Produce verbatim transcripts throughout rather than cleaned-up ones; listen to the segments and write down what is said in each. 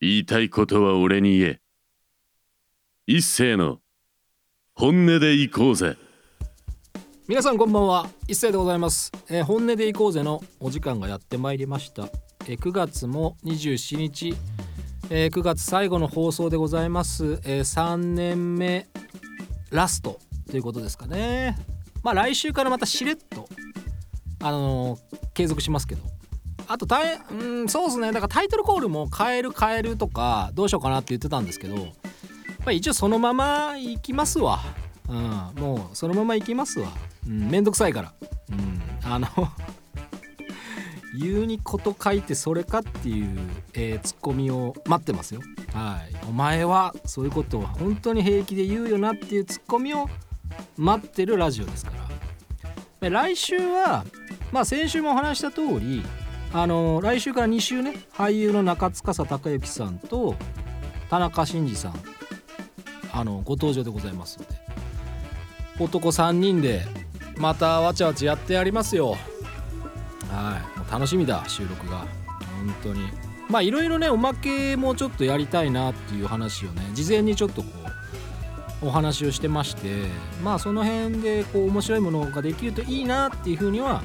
言いたいことは俺に言え。一斉の本音で行こうぜ。皆さんこんばんは、一斉でございます、えー、本音で行こうぜのお時間がやってまいりました、えー、くがつもにじゅうしちにち、えー、くがつ最後の放送でございます、えー、さんねんめラストということですかね。まあ来週からまたしれっとあのー、継続しますけど、あとタイうんそうですね、だからタイトルコールも変える変えるとかどうしようかなって言ってたんですけど、やっぱり一応そのまま行きますわ。うん、もうそのまま行きますわ。うん、めんどくさいから、うん、あの言うにこと書いてそれかっていう、えー、ツッコミを待ってますよ。はい、お前はそういうことを本当に平気で言うよなっていうツッコミを待ってるラジオですから。来週は、まあ、先週もお話した通り、あの来週からに週ね、俳優の中司孝之さんと田中伸二さん、あのご登場でございますので。男さんにんでまたわちゃわちゃやってやりますよ。はい、もう楽しみだ収録が本当に。まあいろいろね、おまけもちょっとやりたいなっていう話をね、事前にちょっとこうお話をしてまして、まあその辺でこう面白いものができるといいなっていうふうには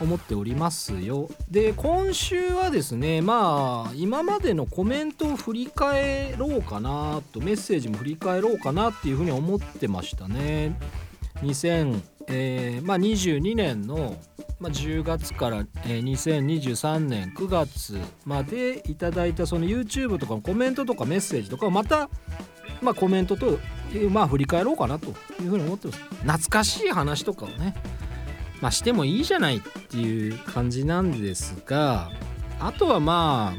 思っておりますよ。で今週はですね、まあ今までのコメントを振り返ろうかなと、メッセージも振り返ろうかなっていうふうに思ってましたね。にせんにじゅうにねんのじゅうがつからにせんにじゅうさんねんくがつまでいただいたその YouTube とかのコメントとかメッセージとかをまた、まあ、コメントと、まあ、振り返ろうかなというふうに思ってます。懐かしい話とかをね、まあ、してもいいじゃないっていう感じなんですが、あとはま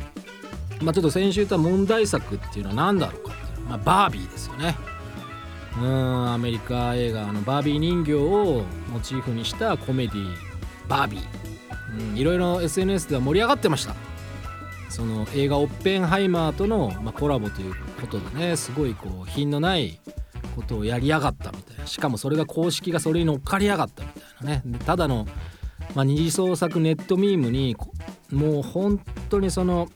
あ、まあ、ちょっと先週言った問題作っていうのは何だろうかっていうのは、まあ、バービーですよね。うーん、アメリカ映画のバービー人形をモチーフにしたコメディバービー、うん、いろいろ エスエヌエス では盛り上がってました。その映画オッペンハイマーとの、まあ、コラボということでね、すごいこう品のないことをやりやがったみたいな、しかもそれが公式がそれに乗っかりやがったみたいなね。でただの、まあ、二次創作ネットミームにもう本当にその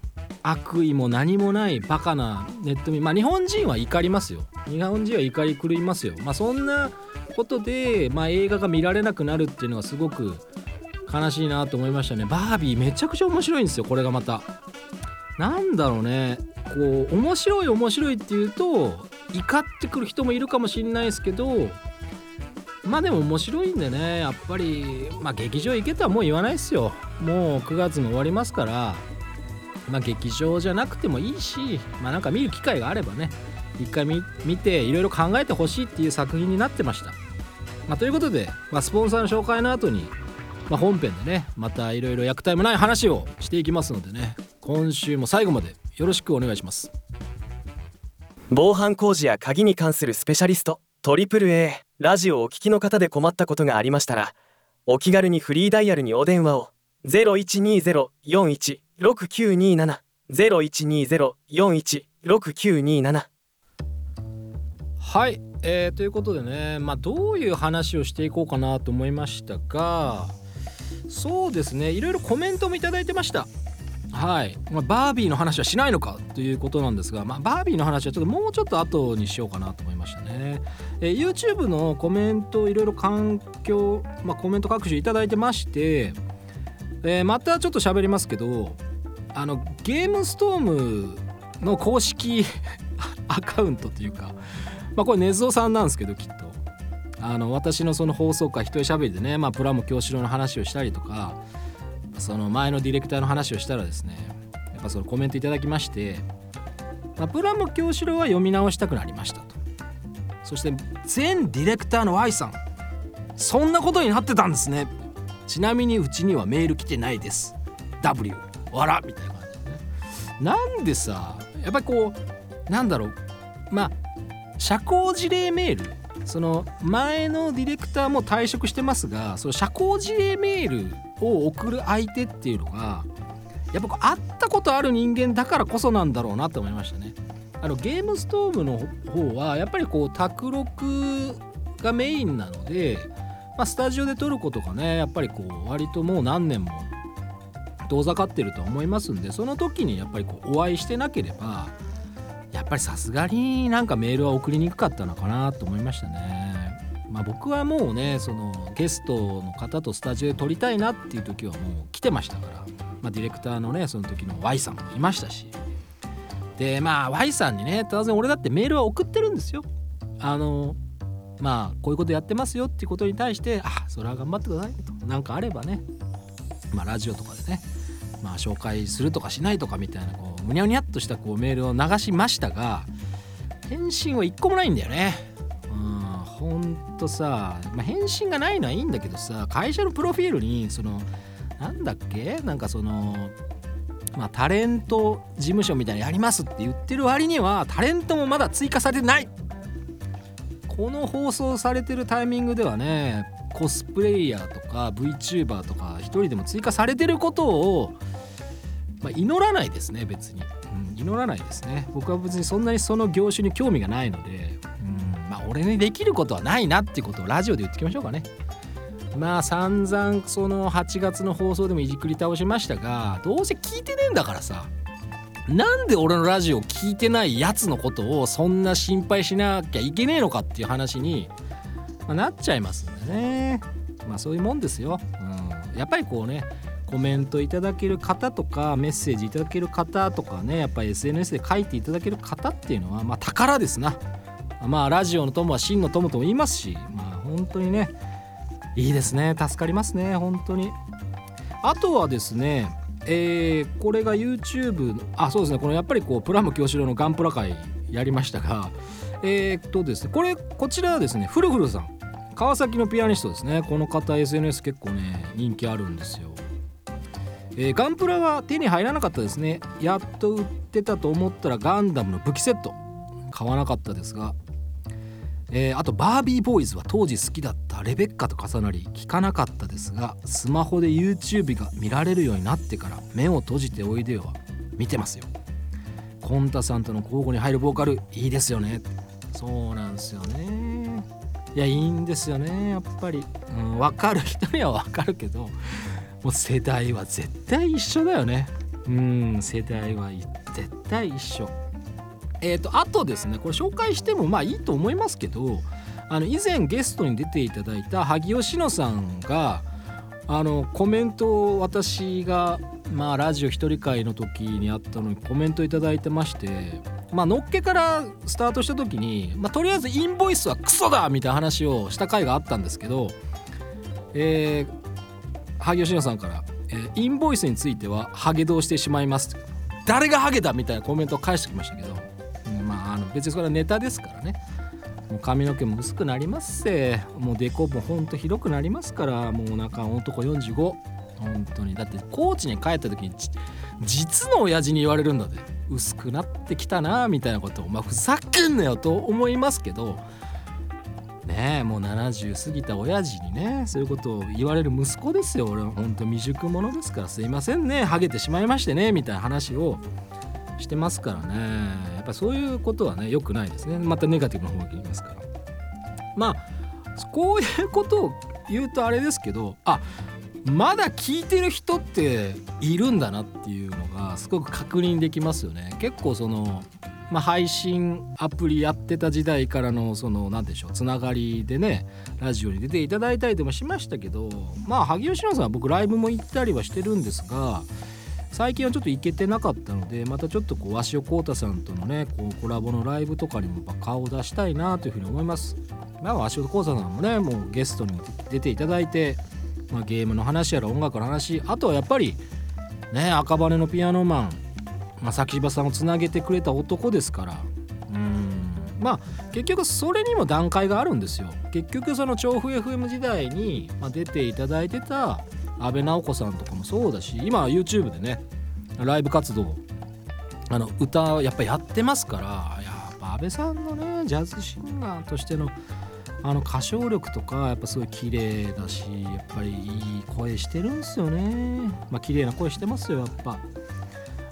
悪意も何もないバカなネットミーム、まあ日本人は怒りますよ、日本人は怒り狂いますよ。まあそんなことで、まあ、映画が見られなくなるっていうのがすごく悲しいなと思いましたね。バービーめちゃくちゃ面白いんですよ。これがまたなんだろうね、こう面白い面白いっていうと怒ってくる人もいるかもしれないですけど、まあでも面白いんでね、やっぱり、まあ、劇場行けとはもう言わないですよ。もうくがつも終わりますから、まあ、劇場じゃなくてもいいし、まあ、なんか見る機会があればね、一回 見, 見ていろいろ考えてほしいっていう作品になってました、まあ、ということで、まあ、スポンサーの紹介の後に、まあ、本編でねまたいろいろ役体もない話をしていきますのでね、今週も最後までよろしくお願いします。防犯工事や鍵に関するスペシャリスト トリプルエー ラジオをお聞きの方で困ったことがありましたら、お気軽にフリーダイヤルにお電話を。 ゼロいちにゼロよんいちろくきゅうになな ゼロいちにゼロよんいちろくきゅうになな。 はい、えー、ということでね、まあ、どういう話をしていこうかなと思いましたが、そうですね、いろいろコメントもいただいてました。はい、まあ、バービーの話はしないのかということなんですが、まあ、バービーの話はちょっともうちょっと後にしようかなと思いましたね。えー、YouTube のコメントいろいろ環境、まあ、コメント各種いただいてまして、えー、またちょっと喋りますけど、あのゲームストームの公式アカウントというか、まあ、これ根津尾さんなんですけど、きっとあの私のその放送回一人喋りでね、まあ、プラモ教師郎の話をしたりとか、その前のディレクターの話をしたらですね、やっぱそのコメントいただきまして、まあ、プラモ教師郎は読み直したくなりましたと。そして前ディレクターの Y さん、そんなことになってたんですね。ちなみにうちにはメール来てないです W わらみたいな感じでね。なんでさ、やっぱりこうなんだろう、まあ社交辞令メール、その前のディレクターも退職してますが、その社交辞令メールを送る相手っていうのがやっぱ会ったことある人間だからこそなんだろうなと思いましたね。あのゲームストームの方はやっぱりこう卓録がメインなので、まあ、スタジオで撮ることがね、やっぱりこう割ともう何年も遠ざかってると思いますんで、その時にやっぱりこうお会いしてなければやっぱりさすがになんかメールは送りにくかったのかなと思いましたね。まあ、僕はもうねそのゲストの方とスタジオで撮りたいなっていう時はもう来てましたから、まあ、ディレクターのねその時の Y さんもいましたし、でまあ Y さんにね当然俺だってメールは送ってるんですよ。あのまあこういうことやってますよっていうことに対してあそれは頑張ってくださいと、なんかあればね、まあ、ラジオとかでね、まあ、紹介するとかしないとかみたいなこうむにゃむにゃっとしたこうメールを流しましたが、返信は一個もないんだよね。うんほんとさ、まあ、返信がないのはいいんだけどさ、会社のプロフィールにそのなんだっけなんかそのまあ、タレント事務所みたいなのやりますって言ってる割にはタレントもまだ追加されてない。この放送されてるタイミングではねコスプレイヤーとか VTuber とか一人でも追加されてることを、まあ、祈らないですね別に、うん、祈らないですね。僕は別にそんなにその業種に興味がないので、うん、まあ俺にできることはないなってことをラジオで言ってきましょうかね。まあ散々そのはちがつの放送でもいじくり倒しましたが、どうせ聞いてねえんだからさ、なんで俺のラジオ聞いてないやつのことをそんな心配しなきゃいけねえのかっていう話に、まあ、なっちゃいますんでね。まあそういうもんですよ、うん、やっぱりこうねコメントいただける方とかメッセージいただける方とかね、やっぱり エスエヌエス で書いていただける方っていうのはまあ宝ですな。まあラジオの友は真の友とも言いますし、まあ本当にねいいですね、助かりますね本当に。あとはですね、えー、これが YouTube のあそうですねこのやっぱりこうプラム教師郎のガンプラ会やりましたが、えー、っとですねこれこちらはですねフルフルさん、川崎のピアニストですね。この方 エスエヌエス 結構ね人気あるんですよ、えー、ガンプラは手に入らなかったですね。やっと売ってたと思ったらガンダムの武器セット買わなかったですが、えー、あとバービーボーイズは当時好きだったレベッカと重なり聞かなかったですが、スマホで YouTube が見られるようになってから目を閉じておいでよは見てますよ。コンタさんとの交互に入るボーカルいいですよね。そうなんですよね。いやいいんですよねやっぱり、うん、分かる人には分かるけど、もう世代は絶対一緒だよね。うん世代は絶対一緒。えー、とあとですねこれ紹介してもまあいいと思いますけど、あの以前ゲストに出ていただいた萩尾志乃さんがあのコメントを私が、まあ、ラジオ一人会の時にあったのにコメントいただいてまして、まあのっけからスタートした時に、まあ、とりあえずインボイスはクソだみたいな話をした回があったんですけど、えー、萩尾志乃さんから、えー、インボイスについてはハゲ同してしまいます誰がハゲだみたいなコメントを返してきましたけど、まあ、あの別にそれはネタですからね。もう髪の毛も薄くなりますせ、もうデコもほんとひどくなりますから、もうお腹男よんじゅうご本当にだって高知に帰った時に実の親父に言われるんだで薄くなってきたなみたいなことを、まあ、ふざけんなよと思いますけどねえ、もうななじゅう過ぎた親父にねそういうことを言われる息子ですよ。俺はほんと未熟者ですからすいませんねハゲてしまいましてねみたいな話をしてますからね。やっぱそういうことはね良くないですね。またネガティブな方が言いますから、まあこういうことを言うとあれですけど、あまだ聞いてる人っているんだなっていうのがすごく確認できますよね。結構その、まあ、配信アプリやってた時代からのその何でしょうつながりでねラジオに出ていただいたりでもしましたけど、まあ萩尾志乃さんは僕ライブも行ったりはしてるんですが、最近はちょっと行けてなかったのでまたちょっとこう鷲尾幸太さんとのねこうコラボのライブとかにも顔を出したいなというふうに思います。まあ鷲尾幸太さんもねもうゲストに出ていただいて、まあ、ゲームの話やら音楽の話、あとはやっぱりね赤羽のピアノマン、まあ、崎芝さんをつなげてくれた男ですから、うーんまあ結局それにも段階があるんですよ。結局その調布 エフエム 時代に、まあ、出ていただいてた安倍直子さんとかもそうだし、今 YouTube でねライブ活動あの歌やっぱやってますから、やっぱ安倍さんのねジャズシンガーとしてのあの歌唱力とかやっぱすごい綺麗だし、やっぱりいい声してるんですよね。まあ綺麗な声してますよやっぱ。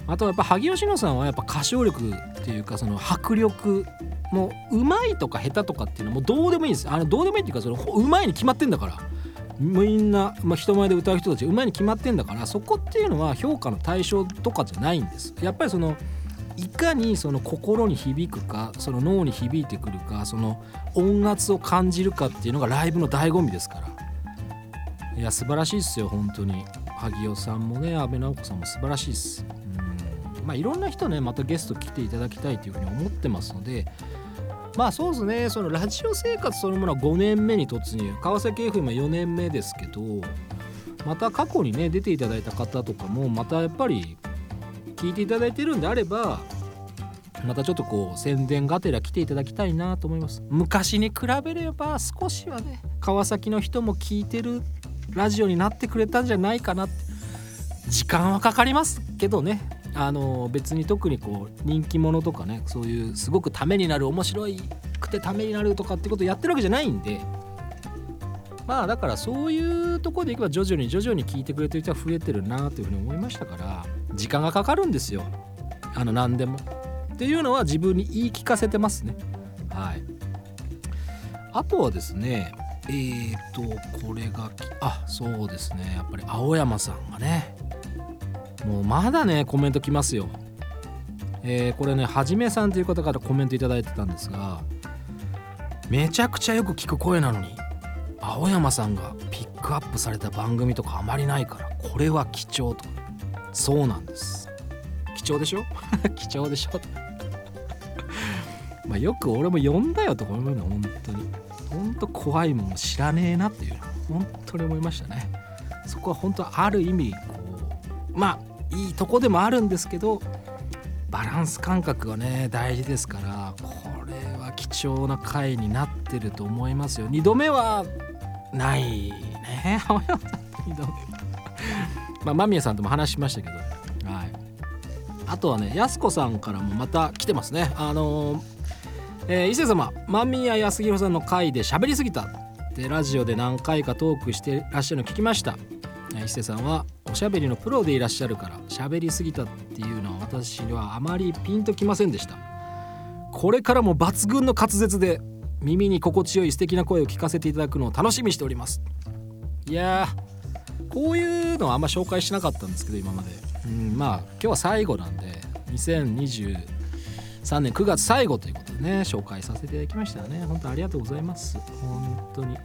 あとやっぱ萩尾志乃さんはやっぱ歌唱力っていうかその迫力もうまいとか下手とかっていうのもどうでもいいんです。あのどうでもいいっていうかそのうまいに決まってんだから。みんな、まあ、人前で歌う人たちうまいに決まってんだから、そこっていうのは評価の対象とかじゃないんです。やっぱりそのいかにその心に響くか、その脳に響いてくるか、その音圧を感じるかっていうのがライブの醍醐味ですから。いや素晴らしいですよ本当に。萩尾さんもね、阿部直子さんも素晴らしいです。うん、まあ、いろんな人ねまたゲスト来ていただきたいというふうに思ってますので、まあそうですね、そのラジオ生活そのものはごねんめに突入、川崎 エフエム はよねんめですけど、また過去にね出ていただいた方とかもまたやっぱり聞いていただいてるんであれば、またちょっとこう宣伝がてら来ていただきたいなと思います。昔に比べれば少しはね川崎の人も聞いてるラジオになってくれたんじゃないかなって。時間はかかりますけどね、あの別に特にこう人気者とかね、そういうすごくためになる、面白くてためになるとかってことをやってるわけじゃないんで、まあだからそういうところでいけば徐々に徐々に聞いてくれてる人は増えてるなというふうに思いましたから、時間がかかるんですよ、あの何でもっていうのは自分に言い聞かせてますね。はい。あとはですね、えーとこれがあそうですね、やっぱり青山さんがねもうまだねコメント来ますよ。えー、これねはじめさんという方からコメントいただいてたんですが、めちゃくちゃよく聞く声なのに青山さんがピックアップされた番組とかあまりないから、これは貴重と。そうなんです、貴重でしょ貴重でしょまあよく俺も呼んだよとか思うの、本当に本当怖いもん知らねえなっていうの本当に思いましたね。そこは本当ある意味こうまあいいとこでもあるんですけど、バランス感覚がね大事ですから、これは貴重な回になってると思いますよ。にどめはないねにどめまあ間宮さんとも話しましたけど、ね、はい、あとはねやすこさんからもまた来てますね。あのーえー、伊勢様間宮康弘さんの回で喋りすぎたってラジオで何回かトークしてらっしゃるの聞きました。伊勢さんはおしゃべりのプロでいらっしゃるから、喋りすぎたっていうのは私にはあまりピンときませんでした。これからも抜群の滑舌で耳に心地よい素敵な声を聞かせていただくのを楽しみにしております。いやーこういうのはあんま紹介しなかったんですけど今まで、うん、まあ今日は最後なんでにせんにじゅうさんねんくがつ最後ということでね紹介させていただきましたね。本当ありがとうございます。本当に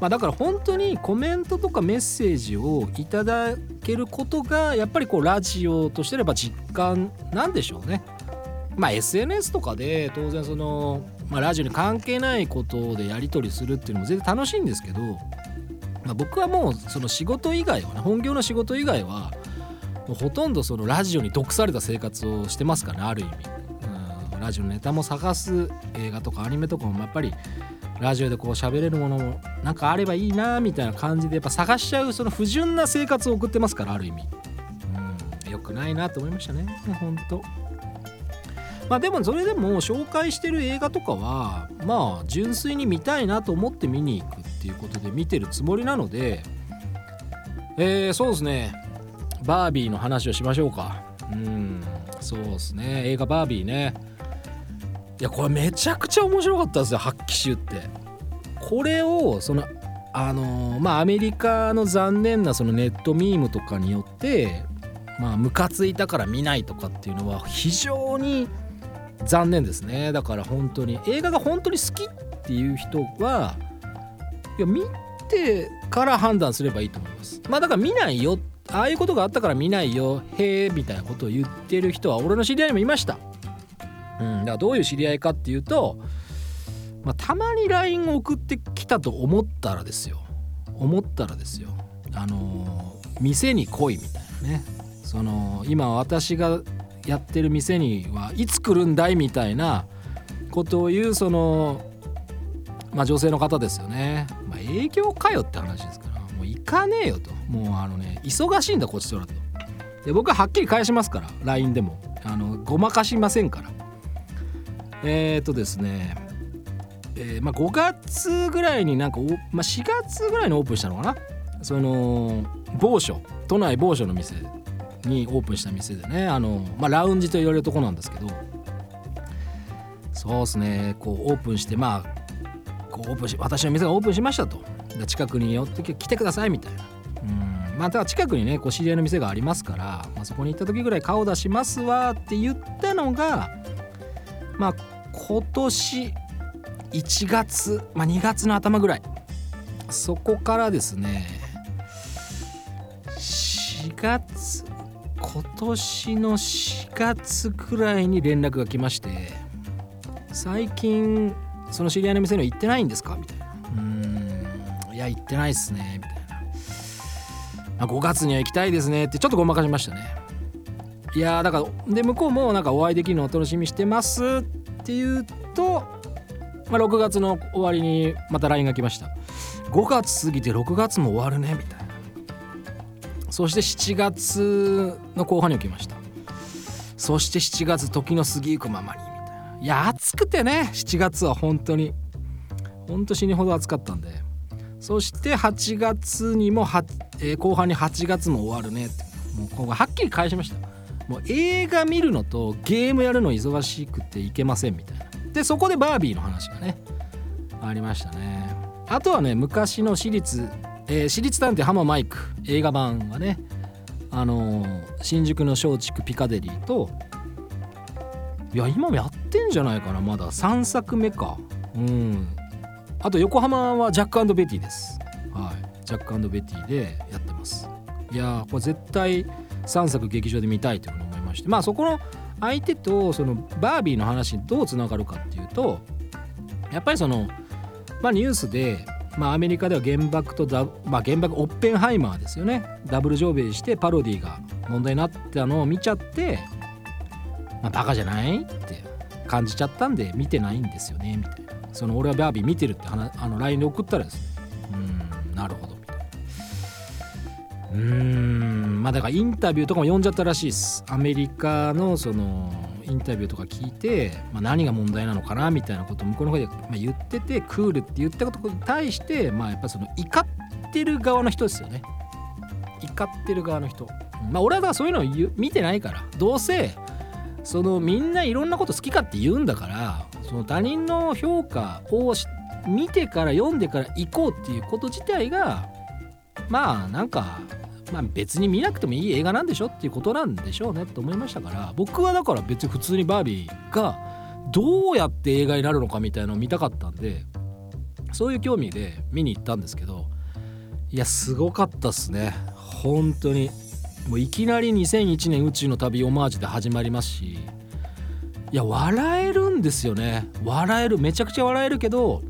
まあ、だから本当にコメントとかメッセージをいただけることがやっぱりこうラジオとしてれば実感なんでしょうね。まあ エスエヌエス とかで当然その、まあ、ラジオに関係ないことでやり取りするっていうのも全然楽しいんですけど、まあ、僕はもうその仕事以外はね、本業の仕事以外はもうほとんどそのラジオに毒された生活をしてますからね、ある意味、うん、ラジオのネタも探す、映画とかアニメとかもやっぱりラジオでこう喋れるものもなんかあればいいなみたいな感じでやっぱ探しちゃう、その不純な生活を送ってますから、ある意味うん良くないなと思いましたね本当。まあでもそれでも紹介してる映画とかはまあ純粋に見たいなと思って見に行くっていうことで見てるつもりなので、えー、そうですね、バービーの話をしましょうか。うんそうですね、映画バービーね、いやこれめちゃくちゃ面白かったですよ。白騎手って、これをそのあのー、まあアメリカの残念なそのネットミームとかによってまあムカついたから見ないとかっていうのは非常に残念ですね。だから本当に映画が本当に好きっていう人はいや見てから判断すればいいと思います。まあだから見ないよ、ああいうことがあったから見ないよへーみたいなことを言ってる人は俺の知り合いにもいました。うん、だからどういう知り合いかっていうと、まあ、たまに ライン を送ってきたと思ったらですよ思ったらですよあのー、店に来いみたいなね、その今私がやってる店にはいつ来るんだいみたいなことを言うその、まあ、女性の方ですよね。まあ、営業かよって話ですから、もう行かねえよと、もうあのね忙しいんだこっちとらと。で僕ははっきり返しますから ライン でもあのごまかしませんから。えーとですね、えーまあ、ごがつぐらいになんか、まあ、しがつぐらいにオープンしたのかな、その某所都内某所の店にオープンした店でね、あの、まあ、ラウンジと言われるとこなんですけど、そうですねこうオープンしてまあこうオープンし私の店がオープンしましたと。近くに寄って来てくださいみたいな。うんまあただ近くにねこう知り合いの店がありますから、まあ、そこに行った時ぐらい顔出しますわって言ったのがまあ今年いちがつ、まあ、にがつの頭ぐらい。そこからですねしがつ今年のしがつくらいに連絡が来まして、最近その知り合いの店には行ってないんですかみたいな。うーんいや行ってないっすねみたいな、まあ、ごがつには行きたいですねってちょっとごまかしましたね。いやだからで向こうもなんかお会いできるのを楽しみしてますっていうと、まあ、ろくがつの終わりにまた ライン が来ました。ごがつ過ぎてろくがつも終わるねみたいな。そしてしちがつの後半に起きました。そしてしちがつ時の過ぎゆくままにみたいな。いや暑くてねしちがつは本当に本当死ぬほど暑かったんで。そしてはちがつにもは、えー、後半にはちがつも終わるねって、もうここはっきり返しました。もう映画見るのとゲームやるの忙しくていけませんみたいな。でそこでバービーの話がねありましたね。あとはね昔の私立えー、私立探偵ハママイク映画版はね、あのー、新宿の松竹ピカデリーと、いや今もやってんじゃないかな、まださんさくめか。うんあと横浜はジャック&ベティです。はいジャック&ベティでやってます。いやーこれ絶対さんさく劇場で見たいというふうに思いまして、まあそこの相手とそのバービーの話にどうつながるかっていうと、やっぱりそのまあニュースでまあ、アメリカでは原爆とダ、まあ、原爆オッペンハイマーですよね、ダブル上映してパロディが問題になったのを見ちゃって、まあ、バカじゃないって感じちゃったんで見てないんですよねみたいな。その俺はバービー見てるって話あの ライン で送ったらですね、うーんなるほどみたいな。うーんまあだからインタビューとかも読んじゃったらしいです。アメリカのそのインタビューとか聞いて、まあ、何が問題なのかなみたいなことを向こうの方で言ってて、クールって言ったことに対して、まあ、やっぱその怒ってる側の人ですよね。怒ってる側の人、まあ、俺はそういうのを見てないから、どうせそのみんないろんなこと好きかって言うんだから、その他人の評価を見てから読んでから行こうっていうこと自体がまあなんかまあ、別に見なくてもいい映画なんでしょっていうことなんでしょうねと思いましたから、僕はだから別に普通にバービーがどうやって映画になるのかみたいなのを見たかったんで、そういう興味で見に行ったんですけど、いやすごかったっすね本当に。もういきなりにせんいちねん宇宙の旅オマージュで始まりますし、いや笑えるんですよね。笑える、めちゃくちゃ笑えるけど、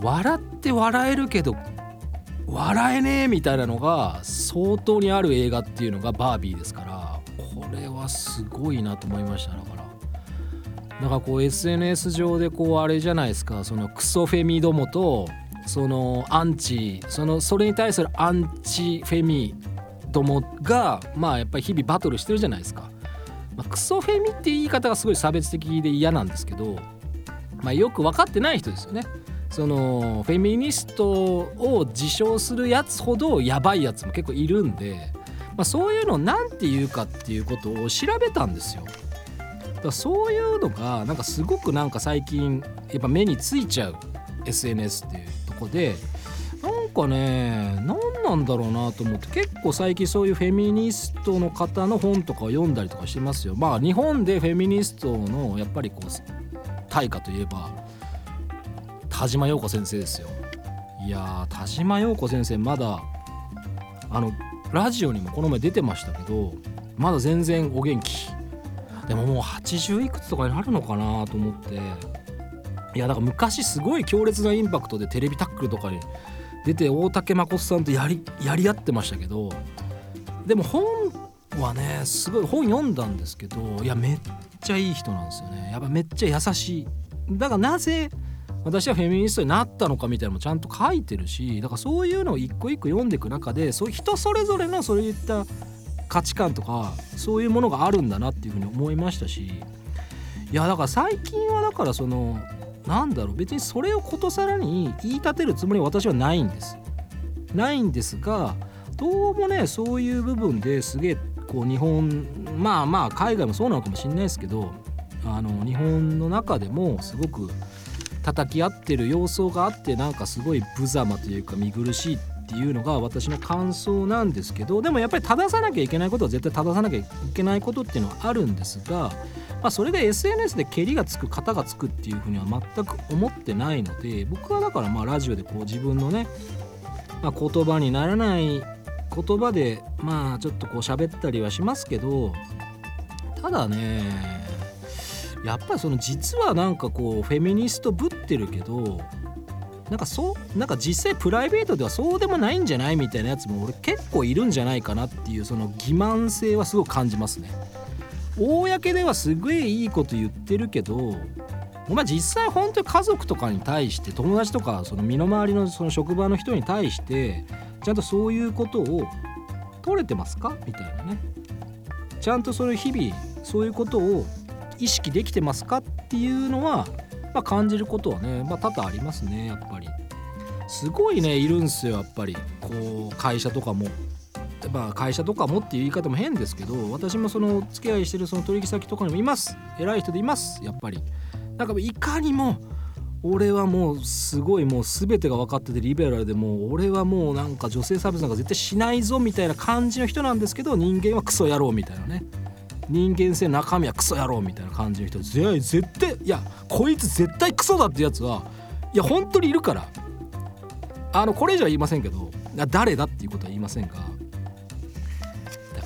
笑って笑えるけど笑えねえみたいなのが相当にある映画っていうのがバービーですから、これはすごいなと思いました。だからなんかこう エスエヌエス 上でこうあれじゃないですか、そのクソフェミどもとそのアンチそのそれに対するアンチフェミどもがまあやっぱり日々バトルしてるじゃないですか、まあ、クソフェミっていう言い方がすごい差別的で嫌なんですけど、まあ、よく分かってない人ですよね。そのフェミニストを自称するやつほどやばいやつも結構いるんで、まあ、そういうのをなんて言うかっていうことを調べたんですよ。だからそういうのがなんかすごくなんか最近やっぱ目についちゃう エスエヌエス っていうとこで、なんかね何なんだろうなと思って、結構最近そういうフェミニストの方の本とかを読んだりとかしてますよ。まあ日本でフェミニストのやっぱりこう対価といえば田島陽子先生ですよ。いや田島陽子先生まだあのラジオにもこの前出てましたけど、まだ全然お元気でも、もうはちじゅういくつとかになるのかなと思って、いやだから昔すごい強烈なインパクトでテレビタックルとかに出て大竹まこさんとやり、やり合ってましたけど、でも本はねすごい本読んだんですけど、いやめっちゃいい人なんですよね。やっぱめっちゃ優しい。だからなぜ私はフェミニストになったのかみたいなのもちゃんと書いてるし、だからそういうのを一個一個読んでいく中で、そういう人それぞれのそういった価値観とかそういうものがあるんだなっていうふうに思いましたし、いやだから最近はだからそのなんだろう別にそれをことさらに言い立てるつもりは私はないんですないんですが、どうもねそういう部分ですげえこう日本まあまあ海外もそうなのかもしれないですけど、あの日本の中でもすごく叩き合ってる様相があって、なんかすごい無様というか見苦しいっていうのが私の感想なんですけど、でもやっぱり正さなきゃいけないことは絶対正さなきゃいけないことっていうのはあるんですが、まあ、それで エスエヌエス で蹴りがつく型がつくっていうふうには全く思ってないので、僕はだからまあラジオでこう自分のね、まあ、言葉にならない言葉でまあちょっとこう喋ったりはしますけど、ただねやっぱりその実はなんかこうフェミニストぶってるけど、なんかそうなんか実際プライベートではそうでもないんじゃないみたいなやつも俺結構いるんじゃないかなっていう、その欺瞞性はすごく感じますね。公ではすごいいいこと言ってるけど、お前実際本当に家族とかに対して、友達とかその身の回りのその職場の人に対してちゃんとそういうことを取れてますかみたいなね、ちゃんとその日々そういうことを意識できてますかっていうのは、まあ、感じることはね、まあ、多々ありますね。やっぱりすごいねいるんですよ、やっぱりこう会社とかも、まあ、会社とかもっていう言い方も変ですけど、私もそのお付き合いしてるその取引先とかにもいます、偉い人でいます。やっぱりなんかいかにも俺はもうすごいもう全てが分かっててリベラルで、もう俺はもうなんか女性差別なんか絶対しないぞみたいな感じの人なんですけど、人間はクソ野郎みたいなね、人間性の中身はクソ野郎みたいな感じの人、絶対いやこいつ絶対クソだってやつはいや本当にいるから、あのこれ以上は言いませんけど、誰だっていうことは言いませんが、だか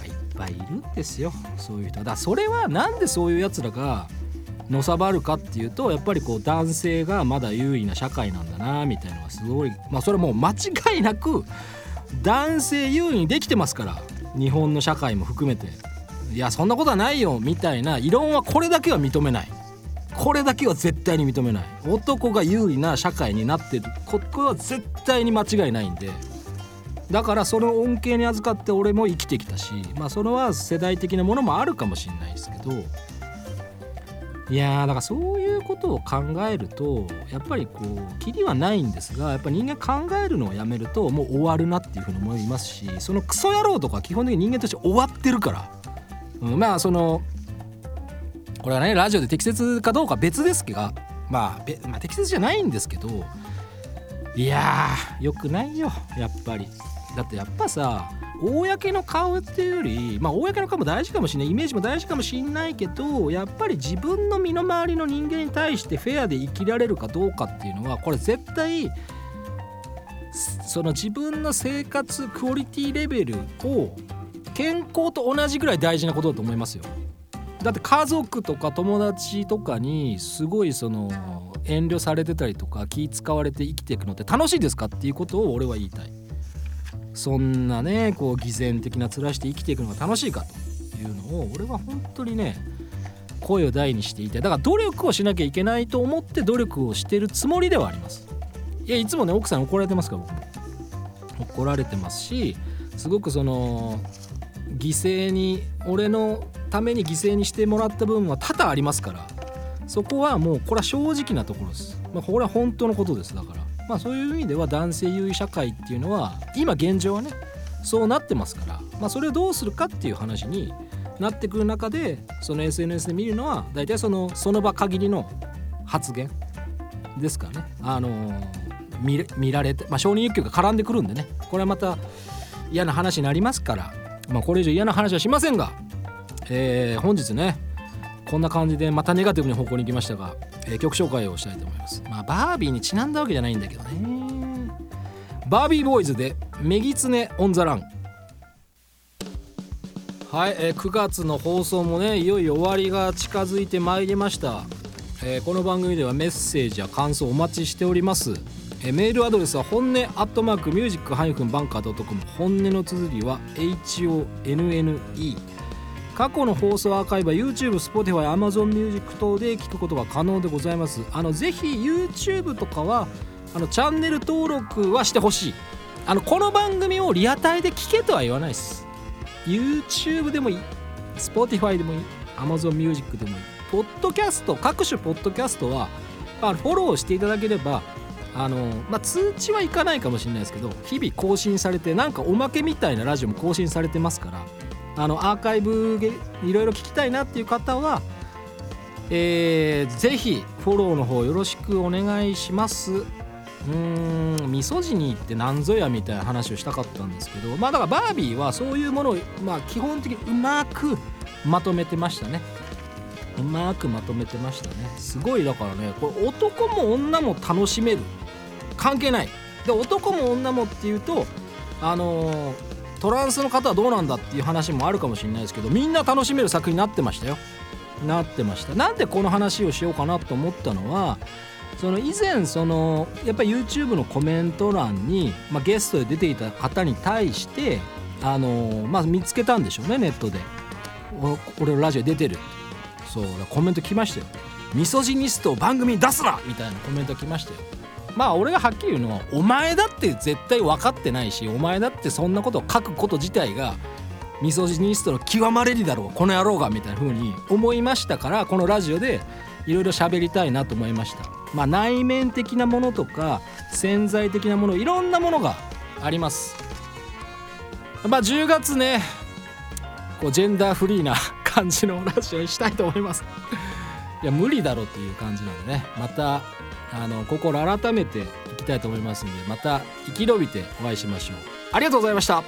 らいっぱいいるんですよそういう人。だからそれはなんでそういうやつらがのさばるかっていうと、やっぱりこう男性がまだ優位な社会なんだなみたいなのがすごい、まあそれはもう間違いなく男性優位にできてますから、日本の社会も含めて、いやそんなことはないよみたいな異論はこれだけは認めない、これだけは絶対に認めない、男が有利な社会になってる、ここは絶対に間違いないんで、だからその恩恵に預かって俺も生きてきたし、まあそれは世代的なものもあるかもしれないですけど、いやだからそういうことを考えるとやっぱりこうキリはないんですが、やっぱり人間考えるのをやめるともう終わるなっていうふうに思いますし、そのクソ野郎とか基本的に人間として終わってるから、うん、まあそのこれはねラジオで適切かどうか別ですけど、まあ、まあ適切じゃないんですけど、いやーよくないよやっぱり。だってやっぱさ公の顔っていうより、まあ公の顔も大事かもしれない、イメージも大事かもしれないけど、やっぱり自分の身の回りの人間に対してフェアで生きられるかどうかっていうのは、これ絶対その自分の生活クオリティレベルを健康と同じぐらい大事なことだと思いますよ。だって家族とか友達とかにすごいその遠慮されてたりとか気使われて生きていくのって楽しいですかっていうことを俺は言いたい。そんなねこう偽善的な面して生きていくのが楽しいかというのを俺は本当にね声を大にしていて、だから努力をしなきゃいけないと思って努力をしてるつもりではあります。いやいつもね奥さん怒られてますから、僕も怒られてますし、すごくその犠牲に俺のために犠牲にしてもらった部分は多々ありますから、そこはもうこれは正直なところです。まあこれは本当のことです。だからまあ、そういう意味では男性優位社会っていうのは今現状はねそうなってますから、まあ、それをどうするかっていう話になってくる中で、その エスエヌエス で見るのは大体そのその場限りの発言ですからね、あのー、見, 見られて、まあ、承認欲求が絡んでくるんでね、これはまた嫌な話になりますから、まあ、これ以上嫌な話はしませんが、えー、本日ねこんな感じでまたネガティブな方向に行きましたが、えー、曲紹介をしたいと思います。まあバービーにちなんだわけじゃないんだけどね。バービーボーイズでメギツネオンザラン。はい、えー、くがつの放送もねいよいよ終わりが近づいてまいりました、えー、この番組ではメッセージや感想お待ちしております、えー、メールアドレスは本音アットマークミュージックハイフンバンカードットコム、本音の綴りは エイチ オー エヌ エヌ イー。過去の放送アーカイブは YouTube、Spotify、Amazon Music 等で聞くことが可能でございます。あのぜひ YouTube とかはあのチャンネル登録はしてほしい。あのこの番組をリアタイで聞けとは言わないです。 YouTube でもいい、 Spotify でもいい、 Amazon Music でもいい。ポッドキャスト、各種ポッドキャストは、まあ、フォローしていただければあの、まあ、通知はいかないかもしれないですけど、日々更新されて、なんかおまけみたいなラジオも更新されてますから、あのアーカイブいろいろ聞きたいなっていう方はえー、ぜひフォローの方よろしくお願いします。うーん、ミソジニーってなんぞやみたいな話をしたかったんですけど、まあだからバービーはそういうものを、まあ、基本的にうまくまとめてましたね。うまくまとめてましたねすごい。だからね、これ男も女も楽しめる、関係ないで、男も女もっていうとあのー、トランスの方はどうなんだっていう話もあるかもしれないですけど、みんな楽しめる作品になってましたよ。なってました。なんでこの話をしようかなと思ったのは、その以前そのやっぱり YouTube のコメント欄に、まあ、ゲストで出ていた方に対してあの、まあ、見つけたんでしょうね、ネットで。俺のラジオ出てる、そうコメント来ましたよ。ミソジニストを番組に出すなみたいなコメント来ましたよ。まあ俺がはっきり言うのは、お前だって絶対分かってないし、お前だってそんなことを書くこと自体がミソジニストの極まれりだろうこの野郎が、みたいな風に思いましたから、このラジオでいろいろ喋りたいなと思いました。まあ内面的なものとか潜在的なもの、いろんなものがあります。まあじゅうがつね、こうジェンダーフリーな感じのラジオにしたいと思います。いや無理だろうという感じなんでね、またあの心改めていきたいと思いますので、また生き延びてお会いしましょう。ありがとうございました。